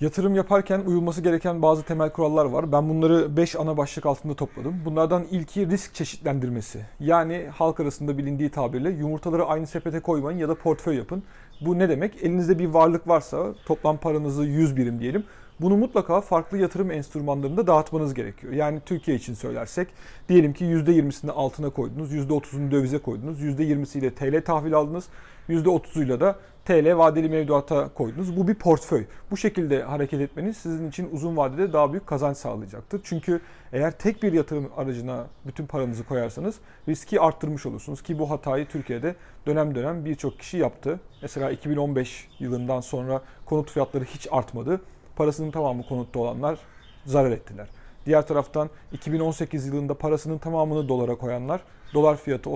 Yatırım yaparken uyulması gereken bazı temel kurallar var. Ben bunları 5 ana başlık altında topladım. Bunlardan ilki risk çeşitlendirmesi. Yani halk arasında bilindiği tabirle yumurtaları aynı sepete koymayın ya da portföy yapın. Bu ne demek? Elinizde bir varlık varsa, toplam paranızı 100 birim diyelim. Bunu mutlaka farklı yatırım enstrümanlarında dağıtmanız gerekiyor. Yani Türkiye için söylersek, diyelim ki %20'sini altına koydunuz, %30'unu dövize koydunuz, %20'siyle TL tahvil aldınız, %30'uyla da TL vadeli mevduata koydunuz. Bu bir portföy. Bu şekilde hareket etmeniz sizin için uzun vadede daha büyük kazanç sağlayacaktır. Çünkü eğer tek bir yatırım aracına bütün paranızı koyarsanız riski arttırmış olursunuz ki bu hatayı Türkiye'de dönem dönem birçok kişi yaptı. Mesela 2015 yılından sonra konut fiyatları hiç artmadı. Parasının tamamı konutta olanlar zarar ettiler. Diğer taraftan 2018 yılında parasının tamamını dolara koyanlar, dolar fiyatı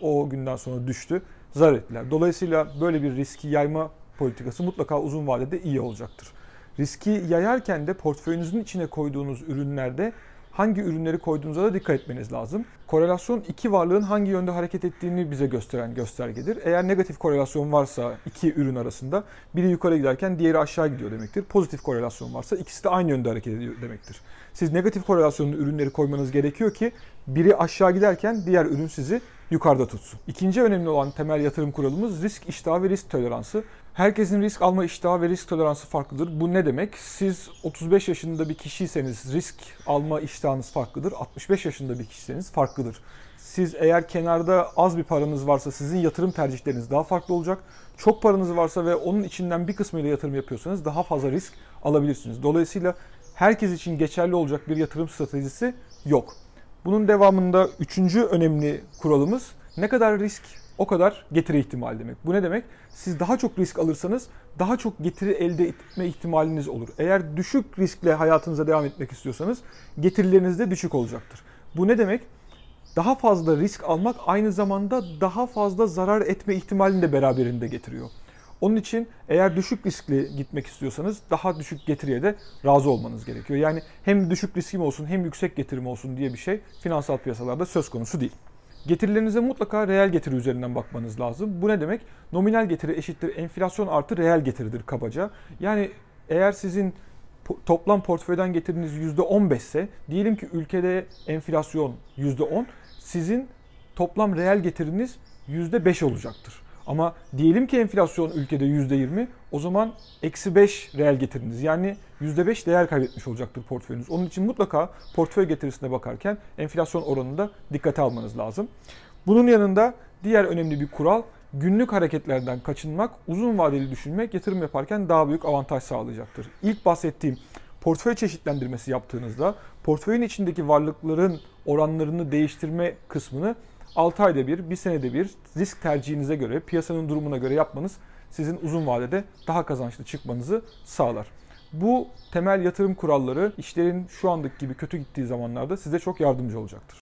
o günden sonra düştü, zarar ettiler. Dolayısıyla böyle bir riski yayma politikası mutlaka uzun vadede iyi olacaktır. Riski yayarken de portföyünüzün içine koyduğunuz ürünlerde hangi ürünleri koyduğunuza da dikkat etmeniz lazım. Korelasyon iki varlığın hangi yönde hareket ettiğini bize gösteren göstergedir. Eğer negatif korelasyon varsa iki ürün arasında biri yukarı giderken diğeri aşağı gidiyor demektir. Pozitif korelasyon varsa ikisi de aynı yönde hareket ediyor demektir. Siz negatif korelasyonlu ürünleri koymanız gerekiyor ki biri aşağı giderken diğer ürün sizi yukarıda tutsun. İkinci önemli olan temel yatırım kuralımız risk iştahı ve risk toleransı. Herkesin risk alma iştahı ve risk toleransı farklıdır. Bu ne demek? Siz 35 yaşında bir kişiyseniz risk alma iştahınız farklıdır. 65 yaşında bir kişiyseniz farklıdır. Siz eğer kenarda az bir paranız varsa sizin yatırım tercihleriniz daha farklı olacak. Çok paranız varsa ve onun içinden bir kısmıyla yatırım yapıyorsanız daha fazla risk alabilirsiniz. Dolayısıyla herkes için geçerli olacak bir yatırım stratejisi yok. Bunun devamında üçüncü önemli kuralımız ne kadar risk o kadar getiri ihtimali demek. Bu ne demek? Siz daha çok risk alırsanız daha çok getiri elde etme ihtimaliniz olur. Eğer düşük riskle hayatınıza devam etmek istiyorsanız getirileriniz de düşük olacaktır. Bu ne demek? Daha fazla risk almak aynı zamanda daha fazla zarar etme ihtimalini de beraberinde getiriyor. Onun için eğer düşük riskli gitmek istiyorsanız daha düşük getiriye de razı olmanız gerekiyor. Yani hem düşük riskim olsun hem yüksek getirim olsun diye bir şey finansal piyasalarda söz konusu değil. Getirilerinize mutlaka reel getiri üzerinden bakmanız lazım. Bu ne demek? Nominal getiri eşittir enflasyon artı reel getiridir kabaca. Yani eğer sizin toplam portföyden getiriniz %15 ise diyelim ki ülkede enflasyon %10, sizin toplam reel getiriniz %5 olacaktır. Ama diyelim ki enflasyon ülkede %20, o zaman -5 reel getiriniz. Yani %5 değer kaybetmiş olacaktır portföyünüz. Onun için mutlaka portföy getirisine bakarken enflasyon oranını da dikkate almanız lazım. Bunun yanında diğer önemli bir kural, günlük hareketlerden kaçınmak, uzun vadeli düşünmek yatırım yaparken daha büyük avantaj sağlayacaktır. İlk bahsettiğim portföy çeşitlendirmesi yaptığınızda portföyün içindeki varlıkların oranlarını değiştirme kısmını 6 ayda bir, 1 senede bir risk tercihinize göre, piyasanın durumuna göre yapmanız sizin uzun vadede daha kazançlı çıkmanızı sağlar. Bu temel yatırım kuralları işlerin şu andaki gibi kötü gittiği zamanlarda size çok yardımcı olacaktır.